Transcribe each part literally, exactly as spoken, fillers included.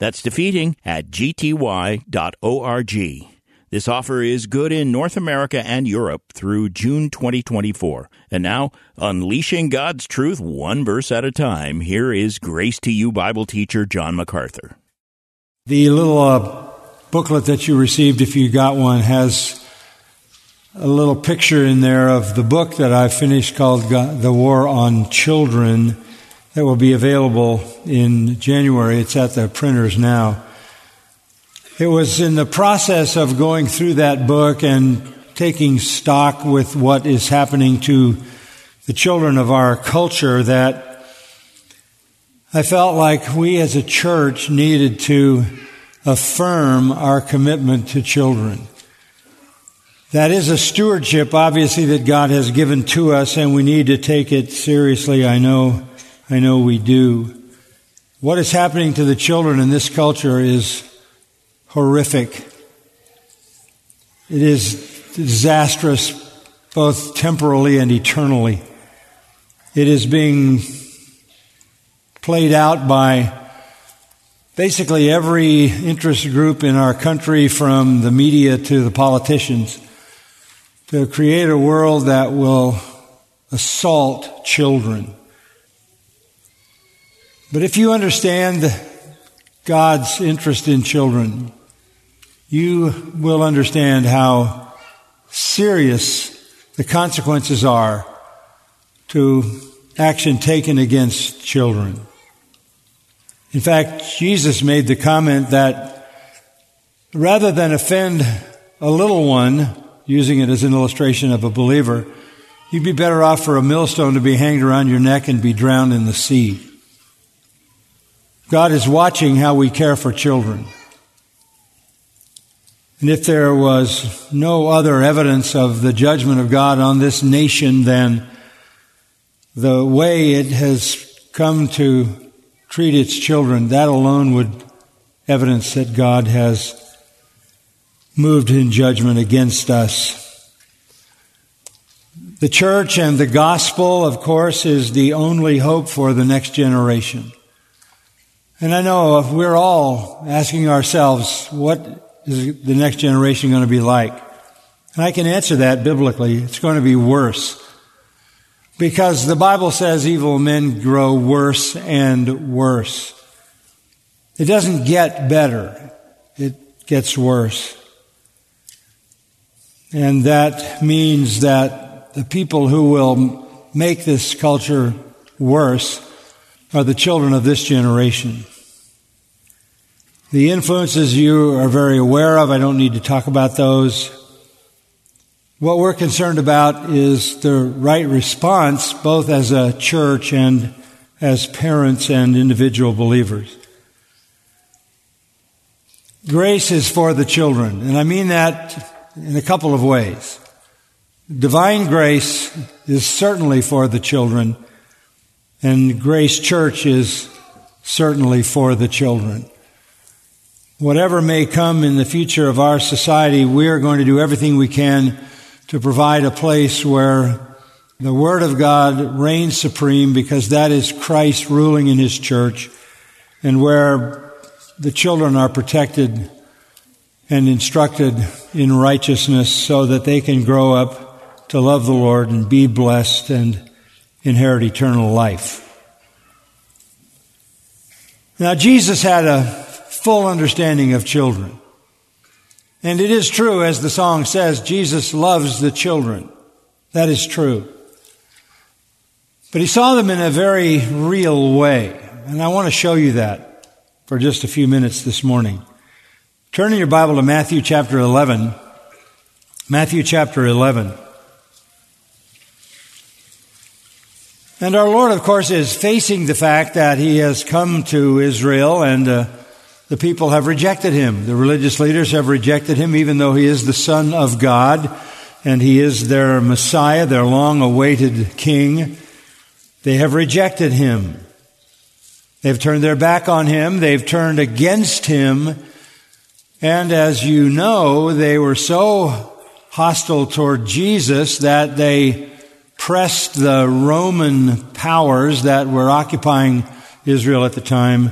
That's defeating at g t y dot org. This offer is good in North America and Europe through June twenty twenty-four. And now, unleashing God's truth one verse at a time, here is Grace to You Bible teacher John MacArthur. The little uh, booklet that you received, if you got one, has a little picture in there of the book that I finished called God, The War on Children, that will be available in January. It's at the printers now. It was in the process of going through that book and taking stock with what is happening to the children of our culture that I felt like we as a church needed to affirm our commitment to children. That is a stewardship, obviously, that God has given to us, and we need to take it seriously, I know. I know we do. What is happening to the children in this culture is horrific. It is disastrous, both temporally and eternally. It is being played out by basically every interest group in our country, from the media to the politicians, to create a world that will assault children. But if you understand God's interest in children, you will understand how serious the consequences are to action taken against children. In fact, Jesus made the comment that rather than offend a little one, using it as an illustration of a believer, you'd be better off for a millstone to be hanged around your neck and be drowned in the sea. God is watching how we care for children. And if there was no other evidence of the judgment of God on this nation than the way it has come to treat its children, that alone would evidence that God has moved in judgment against us. The church and the gospel, of course, is the only hope for the next generation. And I know if we're all asking ourselves, what is the next generation going to be like? And I can answer that biblically. It's going to be worse. Because the Bible says evil men grow worse and worse. It doesn't get better. It gets worse. And that means that the people who will make this culture worse are the children of this generation. The influences you are very aware of, I don't need to talk about those. What we're concerned about is the right response, both as a church and as parents and individual believers. Grace is for the children, and I mean that in a couple of ways. Divine grace is certainly for the children, and Grace Church is certainly for the children. Whatever may come in the future of our society, we are going to do everything we can to provide a place where the Word of God reigns supreme, because that is Christ ruling in His church, and where the children are protected and instructed in righteousness so that they can grow up to love the Lord and be blessed and inherit eternal life. Now, Jesus had a full understanding of children. And it is true, as the song says, Jesus loves the children. That is true. But He saw them in a very real way. And I want to show you that for just a few minutes this morning. Turn in your Bible to Matthew chapter eleven. Matthew chapter eleven. And our Lord, of course, is facing the fact that He has come to Israel, and uh, The people have rejected him. The religious leaders have rejected him, even though he is the Son of God and he is their Messiah, their long-awaited King. They have rejected him. They've turned their back on him. They've turned against him. And as you know, they were so hostile toward Jesus that they pressed the Roman powers that were occupying Israel at the time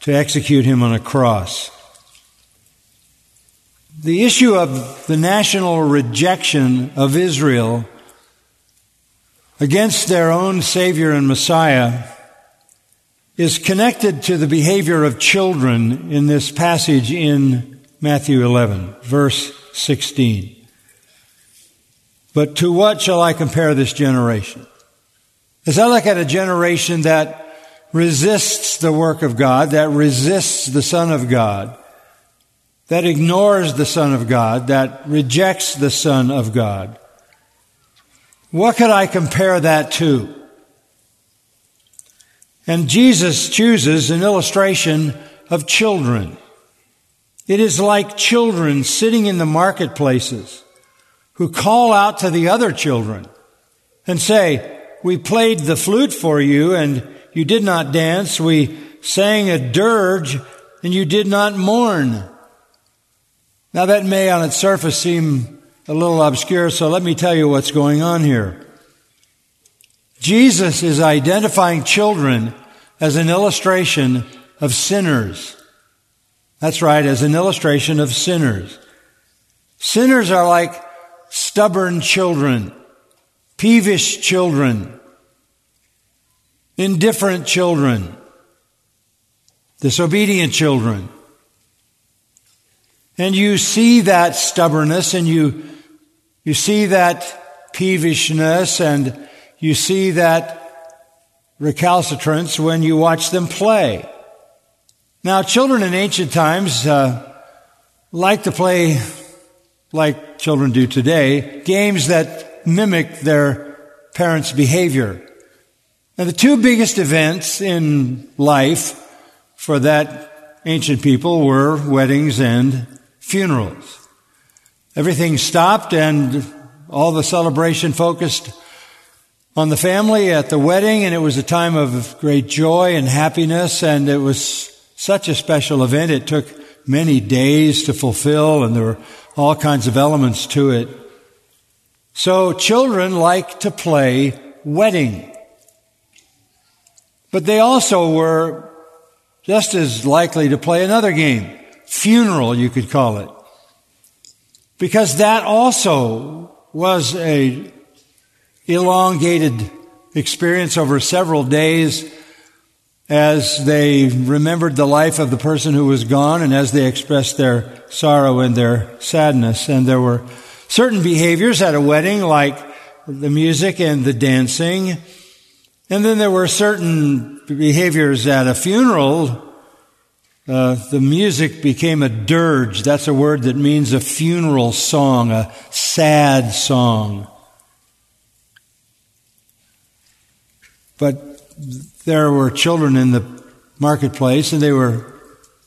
to execute him on a cross. The issue of the national rejection of Israel against their own Savior and Messiah is connected to the behavior of children in this passage in Matthew eleven, verse sixteen. But to what shall I compare this generation? As I look at a generation that resists the work of God, that resists the Son of God, that ignores the Son of God, that rejects the Son of God, what could I compare that to? And Jesus chooses an illustration of children. It is like children sitting in the marketplaces who call out to the other children and say, "We played the flute for you, and you did not dance. We sang a dirge, and you did not mourn." Now that may on its surface seem a little obscure, so let me tell you what's going on here. Jesus is identifying children as an illustration of sinners. That's right, as an illustration of sinners. Sinners are like stubborn children, peevish children, indifferent children, disobedient children. And you see that stubbornness, and you you see that peevishness, and you see that recalcitrance when you watch them play. Now, children in ancient times uh, liked to play, like children do today, games that mimic their parents' behavior. Now, the two biggest events in life for that ancient people were weddings and funerals. Everything stopped, and all the celebration focused on the family at the wedding, and it was a time of great joy and happiness, and it was such a special event. It took many days to fulfill, and there were all kinds of elements to it. So children like to play wedding. But they also were just as likely to play another game, funeral, you could call it. Because that also was a elongated experience over several days as they remembered the life of the person who was gone and as they expressed their sorrow and their sadness. And there were certain behaviors at a wedding, like the music and the dancing. And then there were certain behaviors at a funeral. Uh, the music became a dirge. That's a word that means a funeral song, a sad song. But there were children in the marketplace, and they were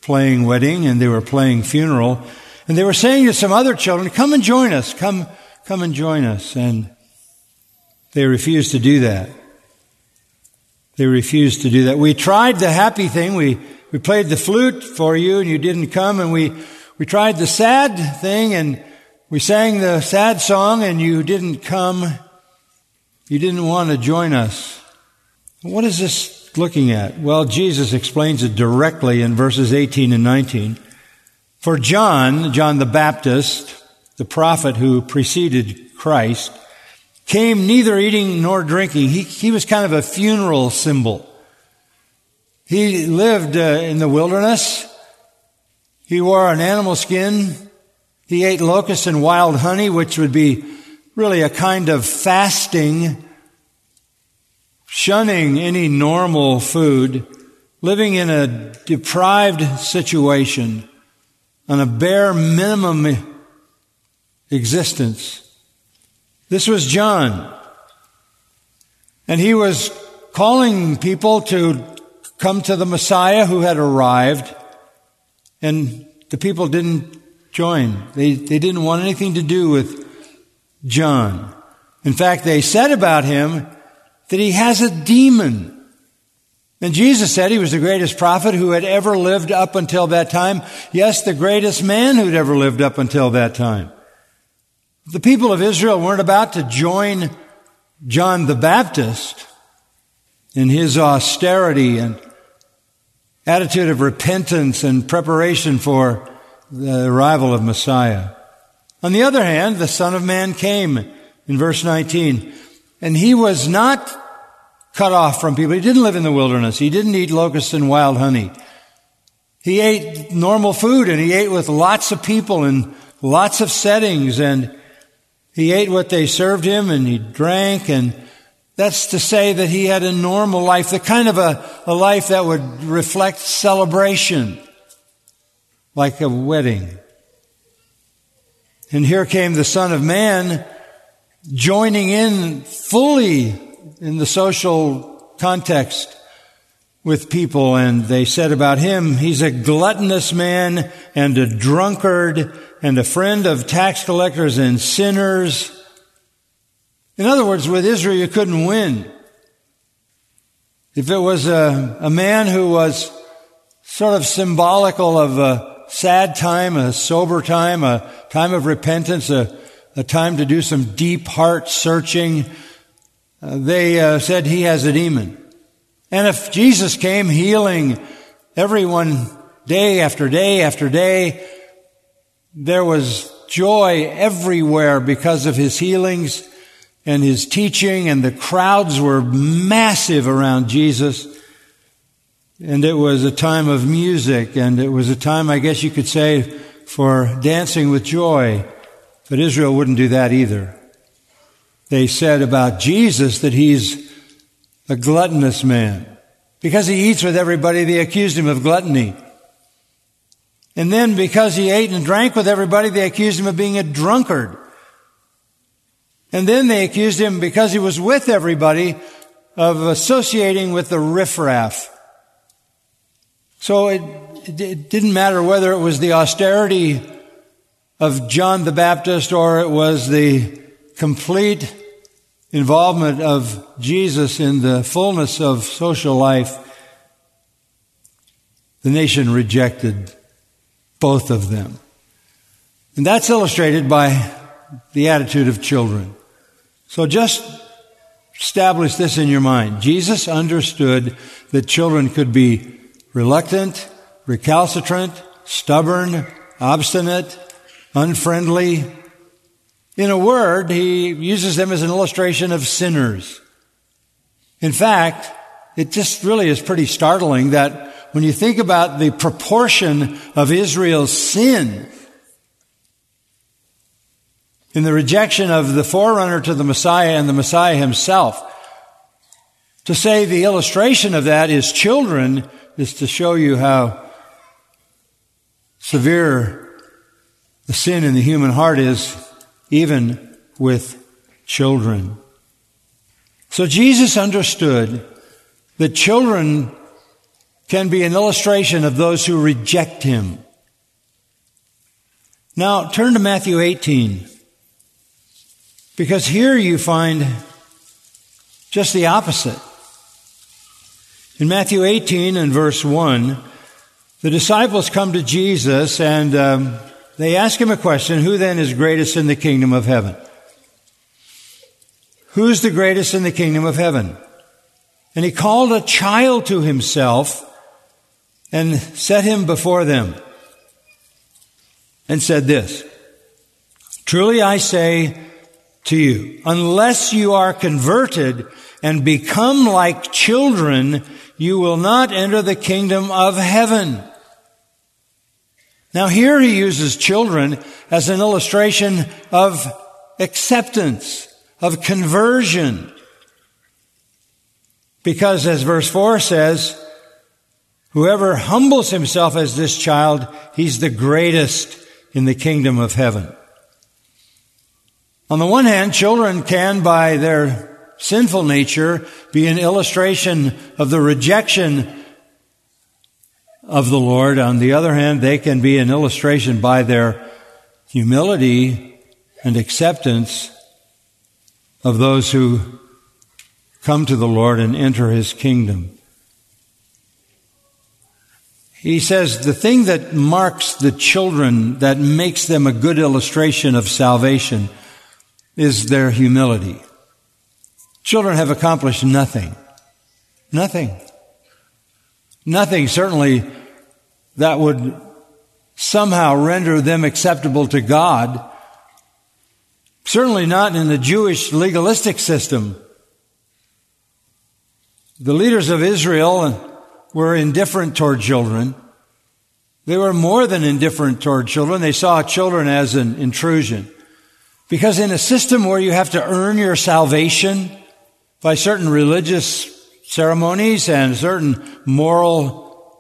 playing wedding, and they were playing funeral, and they were saying to some other children, "Come and join us, come, come and join us." And they refused to do that. They refused to do that. "We tried the happy thing. We, we played the flute for you, and you didn't come. And we, we tried the sad thing, and we sang the sad song, and you didn't come. You didn't want to join us." What is this looking at? Well, Jesus explains it directly in verses eighteen and nineteen. For John, John the Baptist, the prophet who preceded Christ, came neither eating nor drinking. He, he was kind of a funeral symbol. He lived uh, in the wilderness. He wore an animal skin. He ate locusts and wild honey, which would be really a kind of fasting, shunning any normal food, living in a deprived situation, on a bare minimum existence. This was John. And he was calling people to come to the Messiah who had arrived And the people didn't join. They, they didn't want anything to do with John. In fact, they said about him that he has a demon. And Jesus said he was the greatest prophet who had ever lived up until that time. Yes, the greatest man who'd ever lived up until that time. The people of Israel weren't about to join John the Baptist in his austerity and attitude of repentance and preparation for the arrival of Messiah. On the other hand, the Son of Man came in verse nineteen, and he was not cut off from people. He didn't live in the wilderness. He didn't eat locusts and wild honey. He ate normal food, and he ate with lots of people in lots of settings, and he ate what they served him, and he drank, and that's to say that he had a normal life, the kind of a, a life that would reflect celebration, like a wedding. And here came the Son of Man joining in fully in the social context with people, and they said about him, he's a gluttonous man and a drunkard and a friend of tax collectors and sinners. In other words, with Israel, you couldn't win. If it was a, a man who was sort of symbolical of a sad time, a sober time, a time of repentance, a, a time to do some deep heart searching, uh, they uh, said he has a demon. And if Jesus came healing everyone day after day after day, there was joy everywhere because of his healings and his teaching, and the crowds were massive around Jesus. And it was a time of music, and it was a time, I guess you could say, for dancing with joy. But Israel wouldn't do that either. They said about Jesus that he's a gluttonous man because he eats with everybody. They accused him of gluttony. And then because he ate and drank with everybody, they accused him of being a drunkard. And then they accused him, because he was with everybody, of associating with the riffraff. So it, it didn't matter whether it was the austerity of John the Baptist or it was the complete involvement of Jesus in the fullness of social life, the nation rejected both of them. And that's illustrated by the attitude of children. So just establish this in your mind. Jesus understood that children could be reluctant, recalcitrant, stubborn, obstinate, unfriendly. In a word, he uses them as an illustration of sinners. In fact, it just really is pretty startling that when you think about the proportion of Israel's sin, in the rejection of the forerunner to the Messiah and the Messiah himself, to say the illustration of that is children is to show you how severe the sin in the human heart is, even with children. So Jesus understood that children can be an illustration of those who reject him. Now, turn to Matthew eighteen. Because here you find just the opposite. In Matthew eighteen and verse one, the disciples come to Jesus and um, they ask him a question, who then is greatest in the kingdom of heaven? Who's the greatest in the kingdom of heaven? And he called a child to himself and set him before them and said this, truly I say to you, unless you are converted and become like children, you will not enter the kingdom of heaven. Now here he uses children as an illustration of acceptance, of conversion. Because as verse four says, whoever humbles himself as this child, he's the greatest in the kingdom of heaven. On the one hand, children can, by their sinful nature, be an illustration of the rejection of the Lord. On the other hand, they can be an illustration by their humility and acceptance of those who come to the Lord and enter His kingdom. He says, the thing that marks the children, that makes them a good illustration of salvation, is their humility. Children have accomplished nothing. Nothing. Nothing, certainly, that would somehow render them acceptable to God. Certainly not in the Jewish legalistic system. The leaders of Israel were indifferent toward children. They were more than indifferent toward children. They saw children as an intrusion. Because in a system where you have to earn your salvation by certain religious ceremonies and certain moral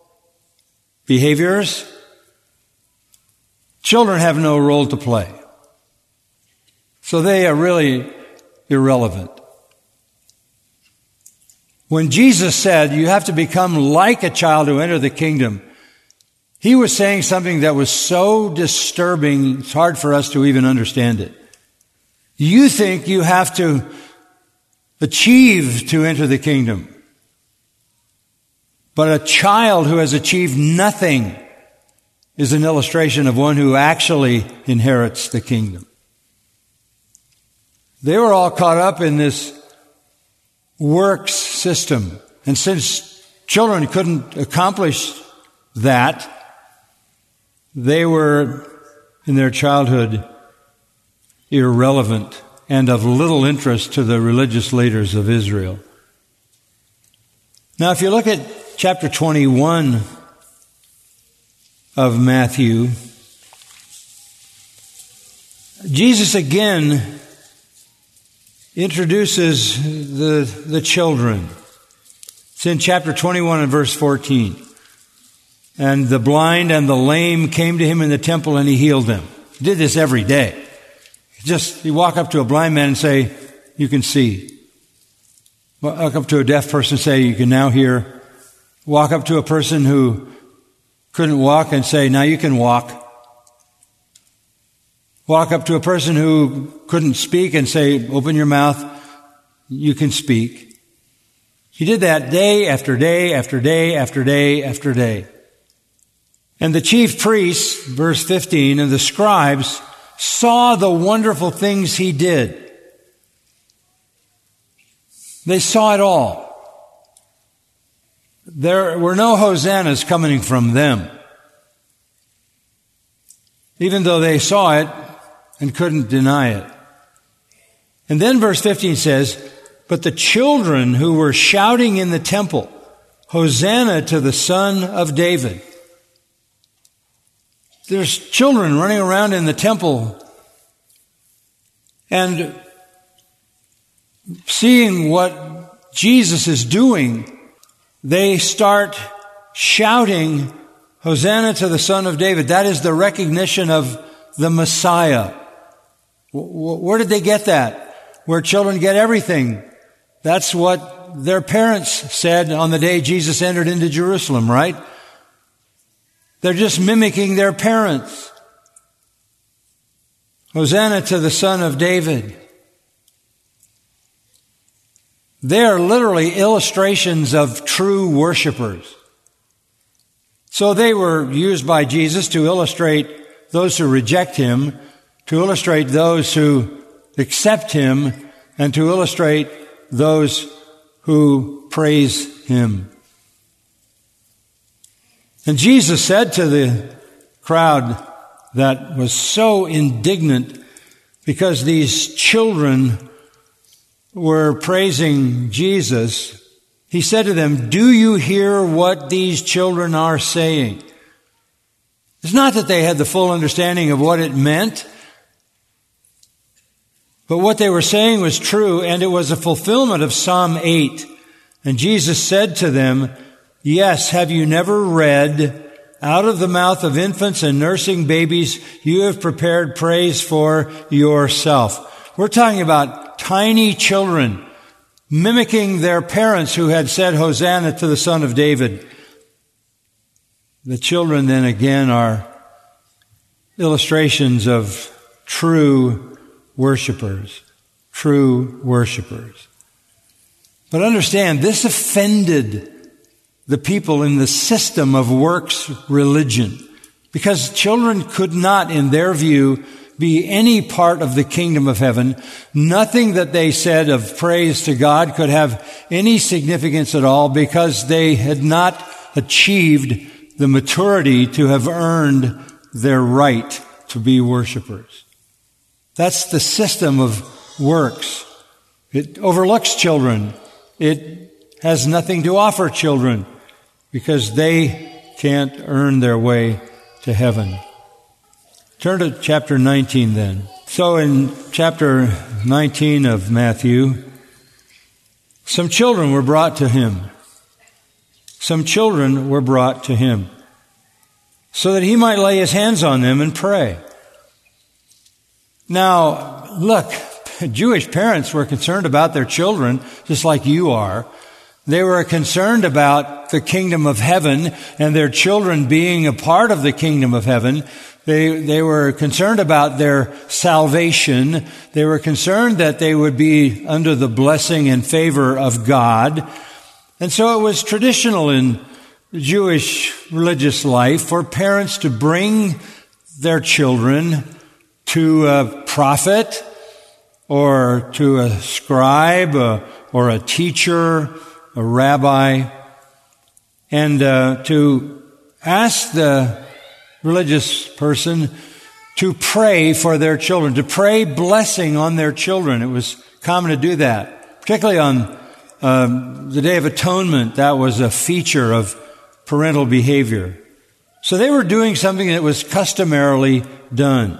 behaviors, children have no role to play. So they are really irrelevant. When Jesus said, you have to become like a child to enter the kingdom, He was saying something that was so disturbing, it's hard for us to even understand it. You think you have to achieve to enter the kingdom. But a child who has achieved nothing is an illustration of one who actually inherits the kingdom. They were all caught up in this works system. And since children couldn't accomplish that, they were, in their childhood, irrelevant and of little interest to the religious leaders of Israel. Now, if you look at chapter twenty-one of Matthew, Jesus again introduces the, the children. It's in chapter twenty-one and verse fourteen. And the blind and the lame came to Him in the temple and He healed them. He did this every day. Just, you walk up to a blind man and say, you can see. Walk up to a deaf person and say, you can now hear. Walk up to a person who couldn't walk and say, now you can walk. Walk up to a person who couldn't speak and say, open your mouth, you can speak. He did that day after day after day after day after day. And the chief priests, verse fifteen, and the scribes saw the wonderful things He did. They saw it all. There were no hosannas coming from them. Even though they saw it, and couldn't deny it. And then verse fifteen says, but the children who were shouting in the temple, Hosanna to the Son of David. There's children running around in the temple and seeing what Jesus is doing, they start shouting, Hosanna to the Son of David. That is the recognition of the Messiah. Where did they get that? Where children get everything. That's what their parents said on the day Jesus entered into Jerusalem, right? They're just mimicking their parents. Hosanna to the Son of David. They are literally illustrations of true worshipers. So they were used by Jesus to illustrate those who reject Him, to illustrate those who accept Him, and to illustrate those who praise Him. And Jesus said to the crowd that was so indignant because these children were praising Jesus, He said to them, do you hear what these children are saying? It's not that they had the full understanding of what it meant, but what they were saying was true, and it was a fulfillment of Psalm eight. And Jesus said to them, yes, have you never read, out of the mouth of infants and nursing babies, you have prepared praise for yourself. We're talking about tiny children mimicking their parents who had said, Hosanna to the Son of David. The children then again are illustrations of true worshipers, true worshipers. But understand, this offended the people in the system of works religion, because children could not, in their view, be any part of the kingdom of heaven. Nothing that they said of praise to God could have any significance at all, because they had not achieved the maturity to have earned their right to be worshipers. That's the system of works. It overlooks children. It has nothing to offer children, because they can't earn their way to heaven. Turn to chapter nineteen then. So in chapter nineteen of Matthew, some children were brought to him. Some children were brought to him so that he might lay his hands on them and pray. Now, look, Jewish parents were concerned about their children, just like you are. They were concerned about the kingdom of heaven and their children being a part of the kingdom of heaven. They, they were concerned about their salvation. They were concerned that they would be under the blessing and favor of God. And so it was traditional in Jewish religious life for parents to bring their children to a prophet or to a scribe or a teacher, a rabbi, and uh, to ask the religious person to pray for their children, to pray blessing on their children. It was common to do that, particularly on um, the Day of Atonement. That was a feature of parental behavior. So they were doing something that was customarily done,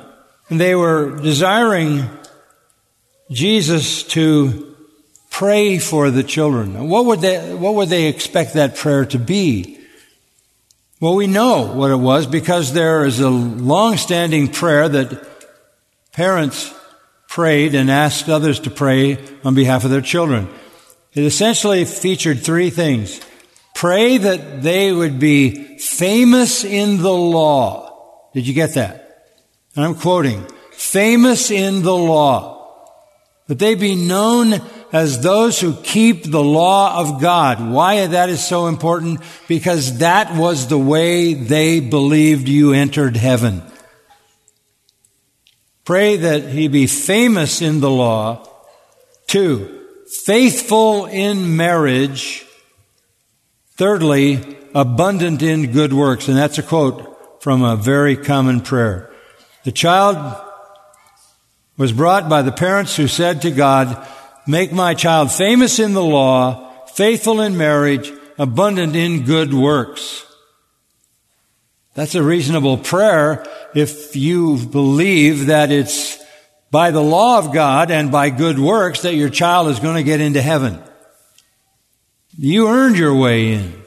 and they were desiring Jesus to pray for the children. What would they, what would they expect that prayer to be? Well, we know what it was, because there is a long-standing prayer that parents prayed and asked others to pray on behalf of their children. It essentially featured three things. Pray that they would be famous in the law. Did you get that? And I'm quoting, famous in the law, that they be known as those who keep the law of God. Why that is so important? Because that was the way they believed you entered heaven. Pray that he be famous in the law. Two, faithful in marriage. Thirdly, abundant in good works. And that's a quote from a very common prayer. The child was brought by the parents who said to God, make my child famous in the law, faithful in marriage, abundant in good works. That's a reasonable prayer if you believe that it's by the law of God and by good works that your child is going to get into heaven. You earned your way in.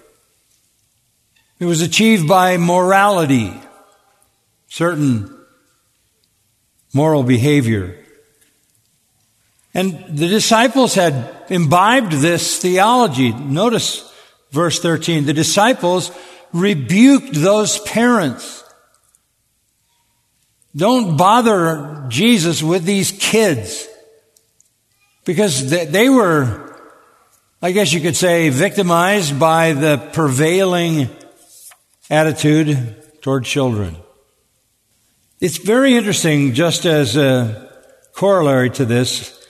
It was achieved by morality, certain moral behavior. And the disciples had imbibed this theology. Notice verse thirteen. The disciples rebuked those parents. Don't bother Jesus with these kids, because they were, I guess you could say, victimized by the prevailing attitude toward children. It's very interesting, just as a corollary to this,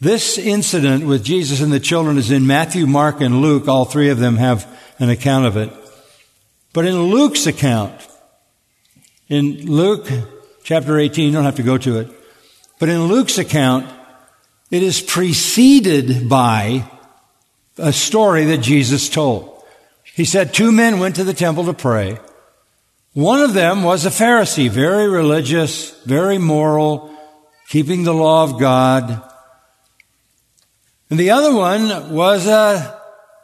this incident with Jesus and the children is in Matthew, Mark, and Luke. All three of them have an account of it. But in Luke's account, in Luke chapter eighteen, you don't have to go to it, but in Luke's account, it is preceded by a story that Jesus told. He said, two men went to the temple to pray. One of them was a Pharisee, very religious, very moral, keeping the law of God. And the other one was a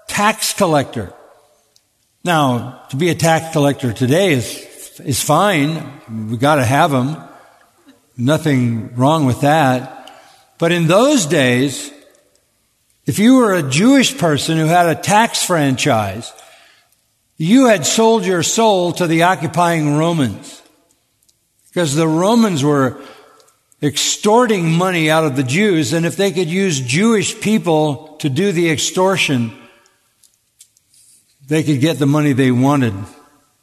tax collector. Now, to be a tax collector today is, is fine. We gotta have them. Nothing wrong with that. But in those days, if you were a Jewish person who had a tax franchise, You had sold your soul to the occupying Romans, because the Romans were extorting money out of the Jews, and if they could use Jewish people to do the extortion, they could get the money they wanted.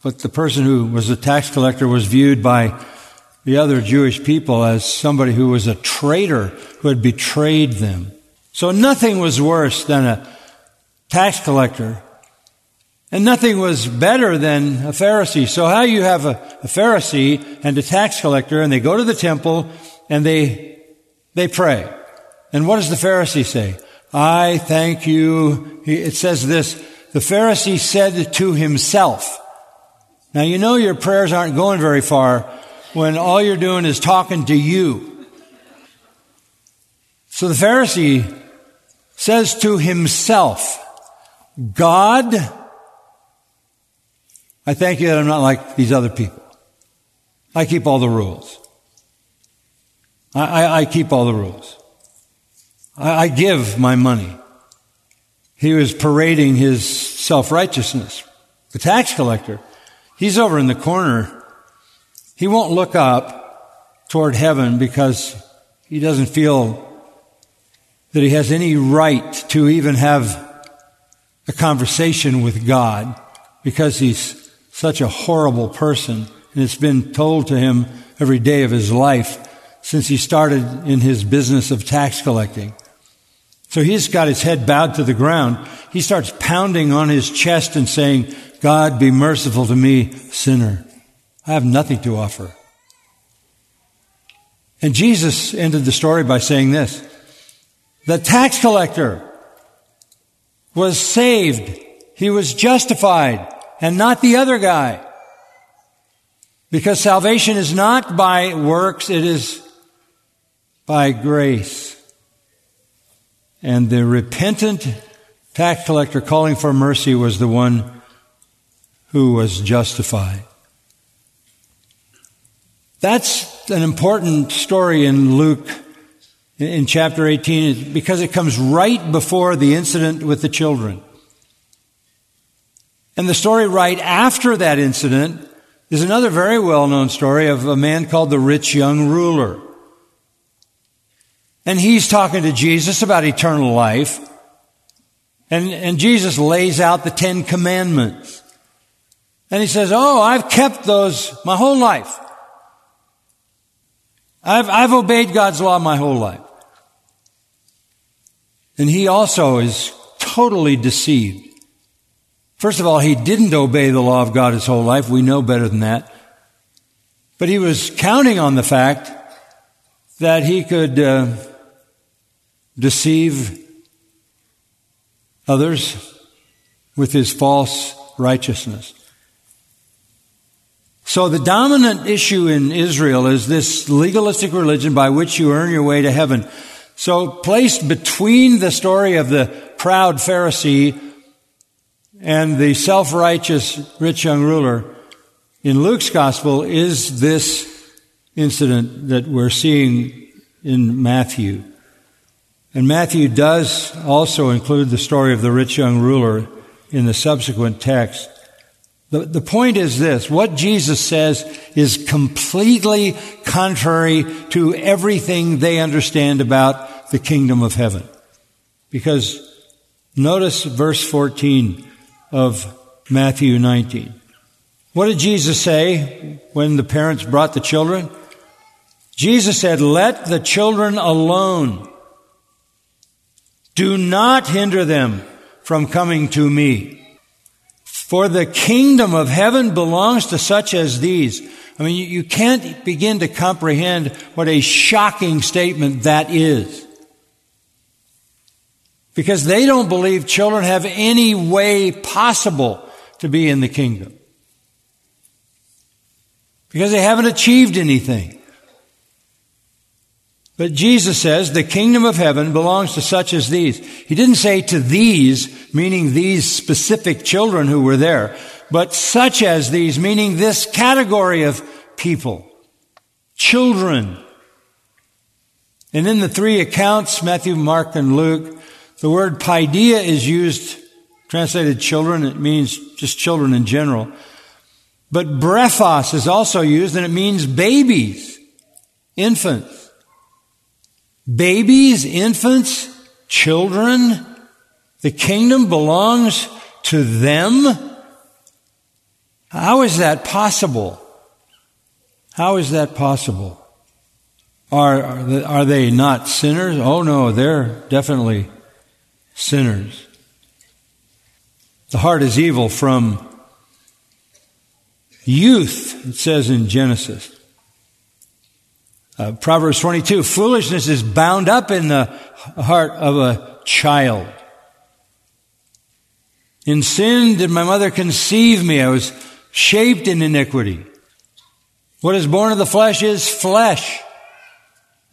But the person who was a tax collector was viewed by the other Jewish people as somebody who was a traitor, who had betrayed them. So nothing was worse than a tax collector, and nothing was better than a Pharisee. So how you have a, a Pharisee and a tax collector, and they go to the temple, and they they pray. And what does the Pharisee say? I thank you. It says this, the Pharisee said to himself. Now, you know your prayers aren't going very far when all you're doing is talking to you. So the Pharisee says to himself, God, I thank you that I'm not like these other people. I keep all the rules. I, I, I keep all the rules. I, I give my money. He was parading his self-righteousness. The tax collector, he's over in the corner. He won't look up toward heaven because he doesn't feel that he has any right to even have a conversation with God, because he's such a horrible person, and it's been told to him every day of his life since he started in his business of tax collecting. So he's got his head bowed to the ground. He starts pounding on his chest and saying, God, be merciful to me, sinner. I have nothing to offer. And Jesus ended the story by saying this, the tax collector was saved. He was justified, and not the other guy. Because salvation is not by works, it is by grace. And the repentant tax collector calling for mercy was the one who was justified. That's an important story in Luke, in chapter eighteen, because it comes right before the incident with the children. And the story right after that incident is another very well-known story of a man called the rich young ruler. And he's talking to Jesus about eternal life. And, and Jesus lays out the Ten Commandments. And he says, oh, I've kept those my whole life. I've, I've obeyed God's law my whole life. And he also is totally deceived. First of all, he didn't obey the law of God his whole life. We know better than that. But he was counting on the fact that he could uh, deceive others with his false righteousness. So the dominant issue in Israel is this legalistic religion by which you earn your way to heaven. So placed between the story of the proud Pharisee and the self-righteous rich young ruler in Luke's gospel is this incident that we're seeing in Matthew. And Matthew does also include the story of the rich young ruler in the subsequent text. The, the point is this, what Jesus says is completely contrary to everything they understand about the kingdom of heaven. Because notice verse fourteen of Matthew nineteen. What did Jesus say when the parents brought the children? Jesus said, let the children alone. Do not hinder them from coming to me. For the kingdom of heaven belongs to such as these. I mean, you can't begin to comprehend what a shocking statement that is. Because they don't believe children have any way possible to be in the kingdom. Because they haven't achieved anything. But Jesus says the kingdom of heaven belongs to such as these. He didn't say to these, meaning these specific children who were there, but such as these, meaning this category of people, children. And in the three accounts, Matthew, Mark, and Luke, the word paideia is used Translated children, it means just children in general. But brephos is also used, and it means babies, infants. Babies, infants, children. The kingdom belongs to them. How is that possible? How is that possible? Are, are they not sinners? Oh no, they're definitely sinners. The heart is evil from youth, it says in Genesis. Uh, Proverbs twenty-two, foolishness is bound up in the heart of a child. In sin did my mother conceive me. I was shaped in iniquity. What is born of the flesh is flesh,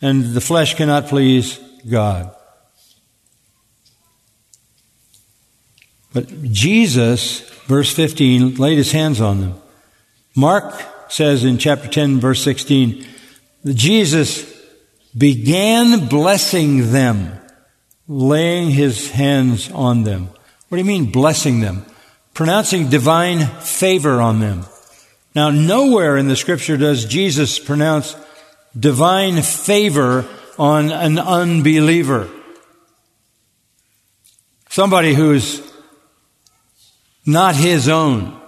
and the flesh cannot please God. But Jesus, verse fifteen, laid his hands on them. Mark says in chapter ten, verse sixteen, that Jesus began blessing them, laying his hands on them. What do you mean blessing them? Pronouncing divine favor on them. Now, nowhere in the Scripture does Jesus pronounce divine favor on an unbeliever. Somebody who's not his own.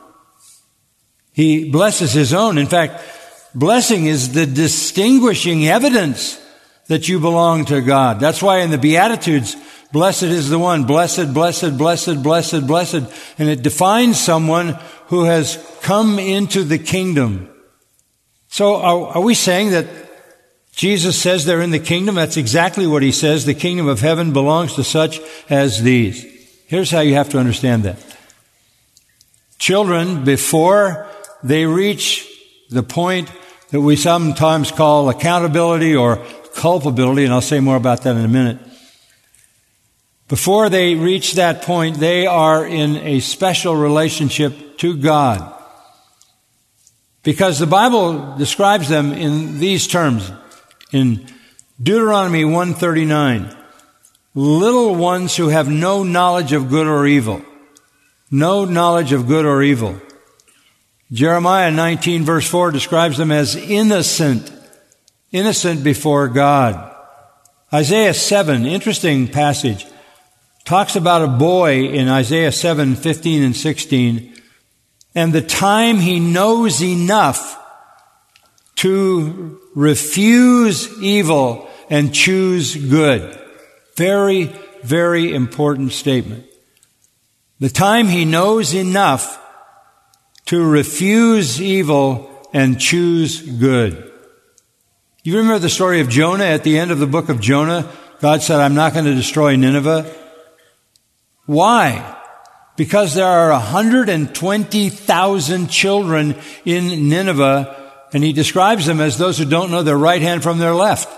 He blesses his own. In fact, blessing is the distinguishing evidence that you belong to God. That's why in the Beatitudes, blessed is the one, blessed, blessed, blessed, blessed, blessed. And it defines someone who has come into the kingdom. So are, are we saying that Jesus says they're in the kingdom? That's exactly what he says. The kingdom of heaven belongs to such as these. Here's how you have to understand that. Children, before they reach the point that we sometimes call accountability or culpability, and I'll say more about that in a minute. Before they reach that point, they are in a special relationship to God, because the Bible describes them in these terms. In Deuteronomy one thirty-nine, little ones who have no knowledge of good or evil. No knowledge of good or evil. Jeremiah nineteen verse four describes them as innocent. Innocent before God. Isaiah seven, interesting passage, talks about a boy in Isaiah seven, fifteen and sixteen, and the time he knows enough to refuse evil and choose good. Very, very important statement. The time he knows enough to refuse evil and choose good. You remember the story of Jonah at the end of the book of Jonah? God said, I'm not going to destroy Nineveh. Why? Because there are one hundred twenty thousand children in Nineveh, and he describes them as those who don't know their right hand from their left.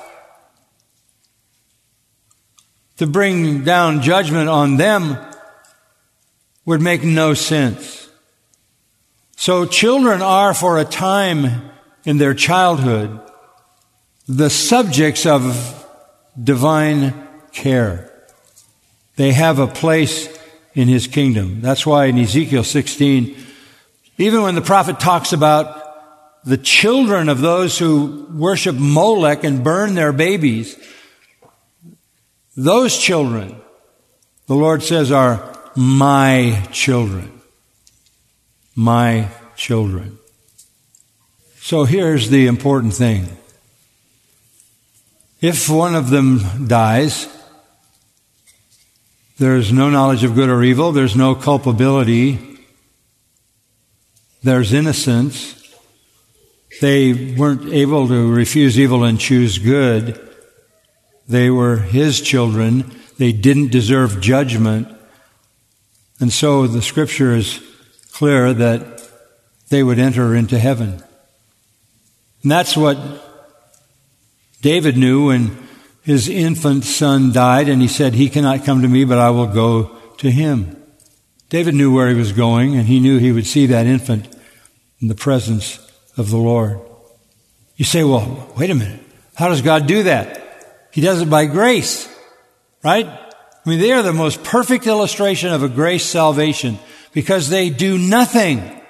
To bring down judgment on them would make no sense. So children are for a time in their childhood the subjects of divine care. They have a place in his kingdom. That's why in Ezekiel sixteen, even when the prophet talks about the children of those who worship Molech and burn their babies, those children, the Lord says, are my children. My children. So here's the important thing. If one of them dies, there's no knowledge of good or evil, there's no culpability, there's innocence. They weren't able to refuse evil and choose good. They were his children. They didn't deserve judgment. And so the Scripture is clear that they would enter into heaven. And that's what David knew when his infant son died, and he said, he cannot come to me, but I will go to him. David knew where he was going, and he knew he would see that infant in the presence of the Lord. You say, well, wait a minute. How does God do that? He does it by grace, right? I mean, they are the most perfect illustration of a grace salvation because they do nothing.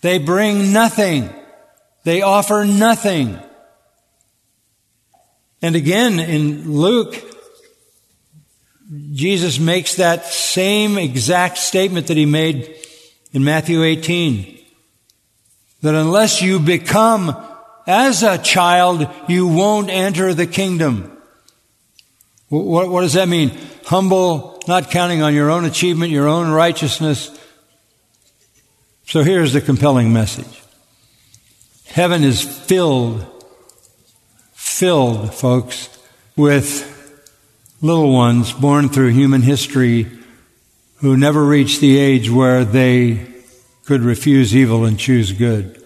They bring nothing. They offer nothing. And again, in Luke, Jesus makes that same exact statement that he made in Matthew eighteen, that unless you become as a child, you won't enter the kingdom. What, what does that mean? Humble, not counting on your own achievement, your own righteousness. So here's the compelling message. Heaven is filled, filled, folks, with little ones born through human history who never reached the age where they could refuse evil and choose good.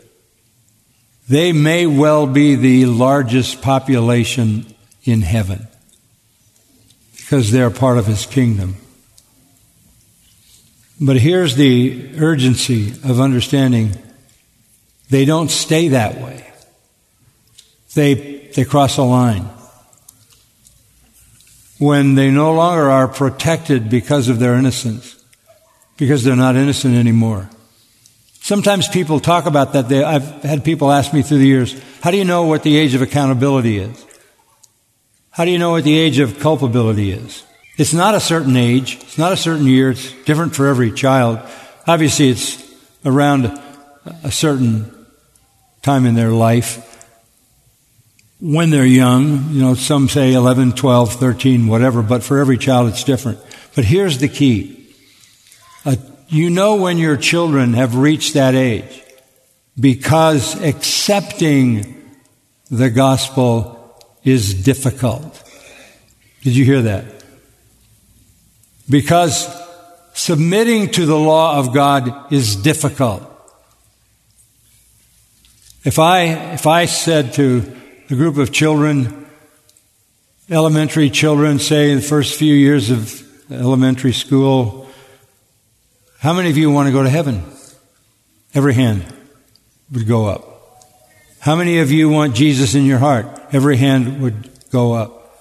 They may well be the largest population in heaven, because they're part of his kingdom. But here's the urgency of understanding. They don't stay that way. They, they cross a line. When they no longer are protected because of their innocence, because they're not innocent anymore. Sometimes people talk about that. They, I've had people ask me through the years, how do you know what the age of accountability is? How do you know what the age of culpability is? It's not a certain age. It's not a certain year. It's different for every child. Obviously, it's around a certain time in their life. When they're young, you know, some say eleven, twelve, thirteen, whatever, but for every child it's different. But here's the key. Uh, you know when your children have reached that age because accepting the gospel is difficult. Did you hear that? Because submitting to the law of God is difficult. If I, if I said to a group of children, elementary children, say in the first few years of elementary school, how many of you want to go to heaven? Every hand would go up. How many of you want Jesus in your heart? Every hand would go up.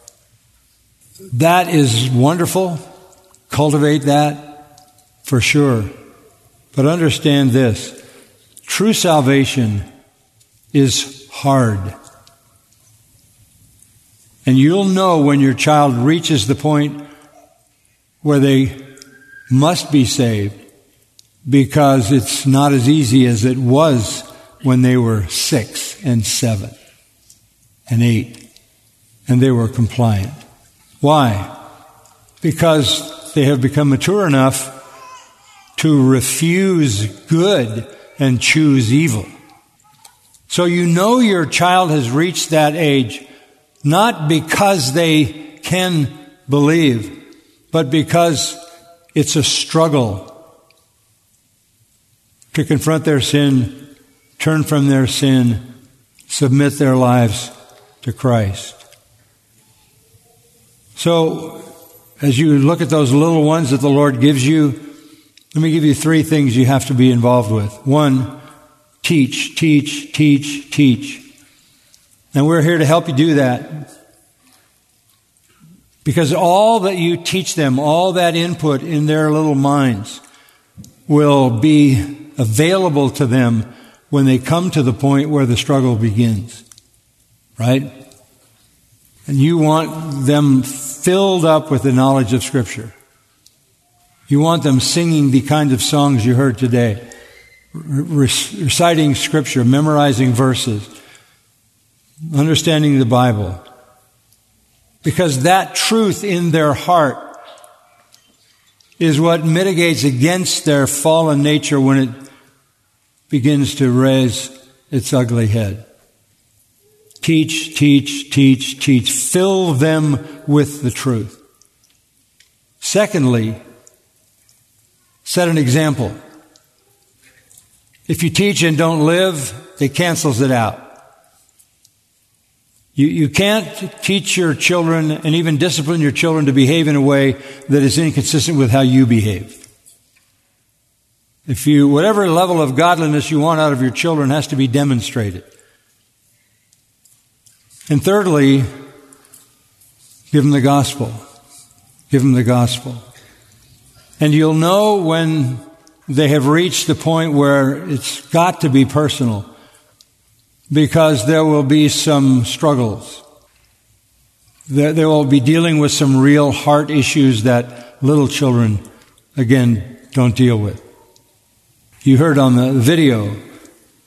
That is wonderful. Cultivate that for sure. But understand this. True salvation is hard. And you'll know when your child reaches the point where they must be saved because it's not as easy as it was when they were six and seven and eight, and they were compliant. Why? Because they have become mature enough to refuse good and choose evil. So you know your child has reached that age, not because they can believe, but because it's a struggle to confront their sin, turn from their sin, submit their lives to Christ. So, as you look at those little ones that the Lord gives you, let me give you three things you have to be involved with. One, teach, teach, teach, teach. And we're here to help you do that. Because all that you teach them, all that input in their little minds will be available to them when they come to the point where the struggle begins, right? And you want them filled up with the knowledge of Scripture. You want them singing the kinds of songs you heard today, reciting Scripture, memorizing verses, understanding the Bible. Because that truth in their heart is what mitigates against their fallen nature when it begins to raise its ugly head. Teach, teach, teach, teach. Fill them with the truth. Secondly, set an example. If you teach and don't live, it cancels it out. You, you can't teach your children and even discipline your children to behave in a way that is inconsistent with how you behave. If you, whatever level of godliness you want out of your children has to be demonstrated. And thirdly, give them the gospel. Give them the gospel. And you'll know when they have reached the point where it's got to be personal, because there will be some struggles. They will be dealing with some real heart issues that little children, again, don't deal with. You heard on the video,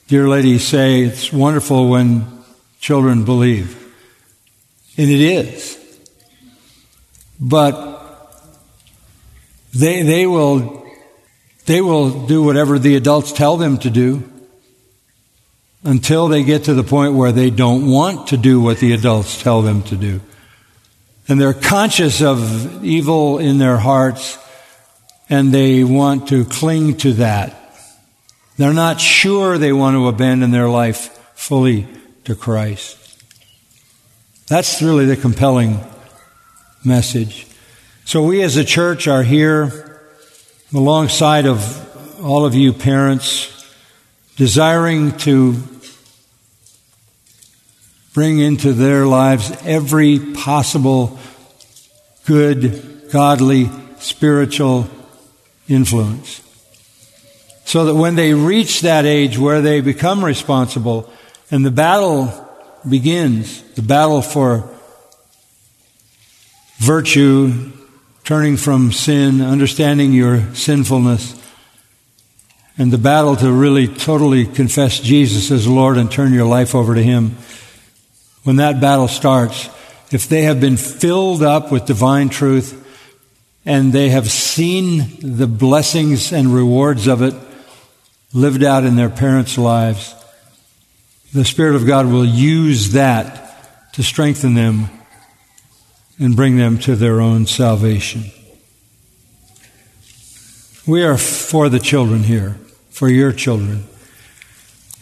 dear lady, say it's wonderful when children believe. And it is. But They they will they will do whatever the adults tell them to do until they get to the point where they don't want to do what the adults tell them to do. And they're conscious of evil in their hearts, and they want to cling to that. They're not sure they want to abandon their life fully to Christ. That's really the compelling message. So we as a church are here alongside of all of you parents, desiring to bring into their lives every possible good, godly, spiritual influence, so that when they reach that age where they become responsible and the battle begins, the battle for virtue, turning from sin, understanding your sinfulness, and the battle to really totally confess Jesus as Lord and turn your life over to Him. When that battle starts, if they have been filled up with divine truth and they have seen the blessings and rewards of it lived out in their parents' lives, the Spirit of God will use that to strengthen them and bring them to their own salvation. We are for the children here, for your children,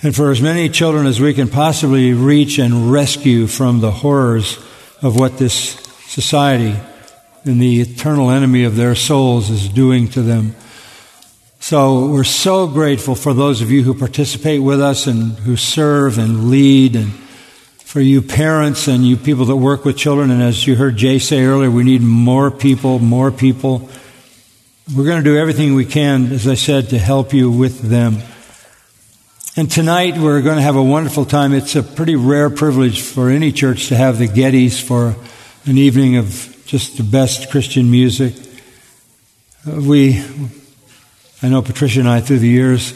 and for as many children as we can possibly reach and rescue from the horrors of what this society and the eternal enemy of their souls is doing to them. So we're so grateful for those of you who participate with us and who serve and lead, and for you parents and you people that work with children. And as you heard Jay say earlier, we need more people, more people. We're going to do everything we can, as I said, to help you with them. And tonight we're going to have a wonderful time. It's a pretty rare privilege for any church to have the Gettys for an evening of just the best Christian music. We, I know Patricia and I through the years,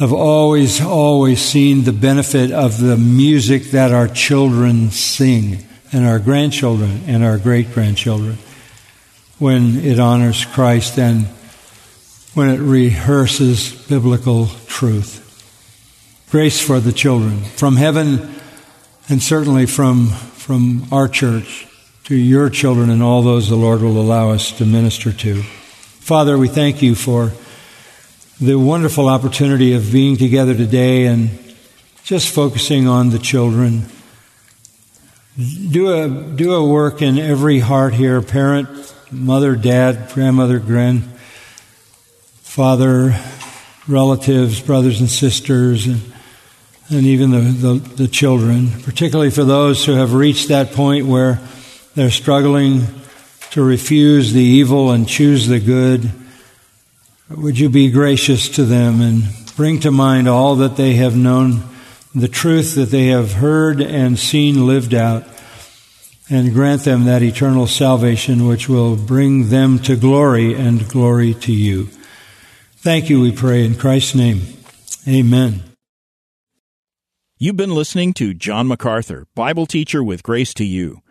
I've always, always seen the benefit of the music that our children sing, and our grandchildren and our great-grandchildren, when it honors Christ and when it rehearses biblical truth. Grace for the children, from heaven and certainly from, from our church to your children and all those the Lord will allow us to minister to. Father, we thank you for the wonderful opportunity of being together today and just focusing on the children. Do a do a work in every heart here, parent, mother, dad, grandmother, grandfather, relatives, brothers and sisters, and, and even the, the, the children, particularly for those who have reached that point where they're struggling to refuse the evil and choose the good. Would you be gracious to them and bring to mind all that they have known, the truth that they have heard and seen lived out, and grant them that eternal salvation which will bring them to glory and glory to you. Thank you, we pray in Christ's name. Amen. You've been listening to John MacArthur, Bible teacher with Grace to You.